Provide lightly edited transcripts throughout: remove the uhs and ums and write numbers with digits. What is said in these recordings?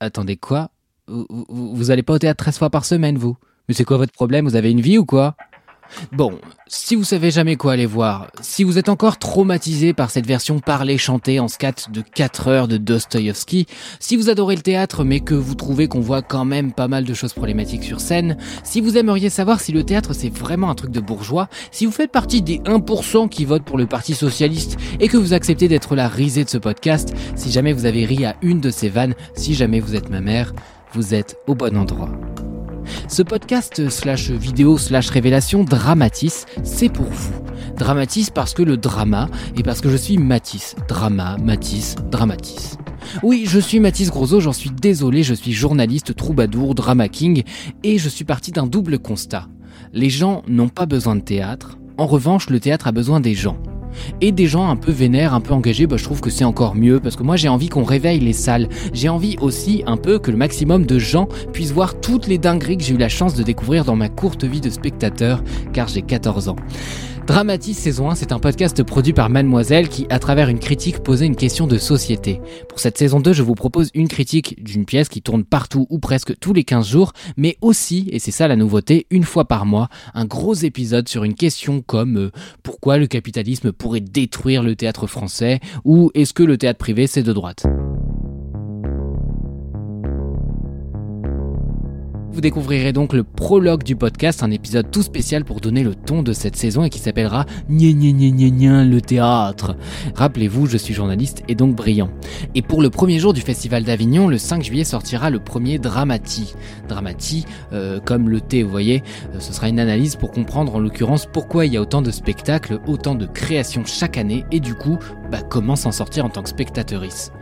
Attendez, quoi ? Vous allez pas au théâtre 13 fois par semaine, vous ? Mais c'est quoi votre problème ? Vous avez une vie ou quoi ? Bon, si vous savez jamais quoi aller voir, si vous êtes encore traumatisé par cette version parlée chantée en scat de 4 heures de Dostoyevsky, si vous adorez le théâtre mais que vous trouvez qu'on voit quand même pas mal de choses problématiques sur scène, si vous aimeriez savoir si le théâtre c'est vraiment un truc de bourgeois, si vous faites partie des 1% qui votent pour le parti socialiste et que vous acceptez d'être la risée de ce podcast, si jamais vous avez ri à une de ces vannes, si jamais vous êtes ma mère, vous êtes au bon endroit. Ce podcast /vidéo/révélation Dramatis, c'est pour vous. Dramatis parce que le drama et parce que je suis Mathis. Drama, Mathis, Dramatis. Oui, je suis Mathis Grosos, j'en suis désolé, je suis journaliste, troubadour, drama king et je suis parti d'un double constat. Les gens n'ont pas besoin de théâtre, en revanche le théâtre a besoin des gens. Et des gens un peu vénères, un peu engagés, je trouve que c'est encore mieux parce que moi j'ai envie qu'on réveille les salles. J'ai envie aussi un peu que le maximum de gens puissent voir toutes les dingueries que j'ai eu la chance de découvrir dans ma courte vie de spectateur car j'ai 14 ans. Dramatis saison 1, c'est un podcast produit par Mademoiselle qui, à travers une critique, posait une question de société. Pour cette saison 2, je vous propose une critique d'une pièce qui tourne partout ou presque tous les 15 jours, mais aussi, et c'est ça la nouveauté, une fois par mois, un gros épisode sur une question comme pourquoi le capitalisme pourrait détruire le théâtre français ou est-ce que le théâtre privé c'est de droite ? Vous découvrirez donc le prologue du podcast, un épisode tout spécial pour donner le ton de cette saison et qui s'appellera « Nya nya nya nya nya le théâtre ». Rappelez-vous, je suis journaliste et donc brillant. Et pour le premier jour du Festival d'Avignon, le 5 juillet sortira le premier Dramati. Dramati, comme le thé, vous voyez, ce sera une analyse pour comprendre en l'occurrence pourquoi il y a autant de spectacles, autant de créations chaque année et du coup, comment s'en sortir en tant que spectatrice.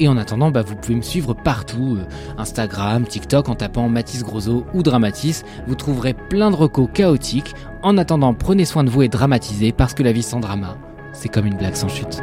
Et en attendant, vous pouvez me suivre partout, Instagram, Tik Tok, en tapant Mathis Grosos ou Dramatis. Vous trouverez plein de recos chaotiques. En attendant, prenez soin de vous et dramatisez parce que la vie sans drama, c'est comme une blague sans chute.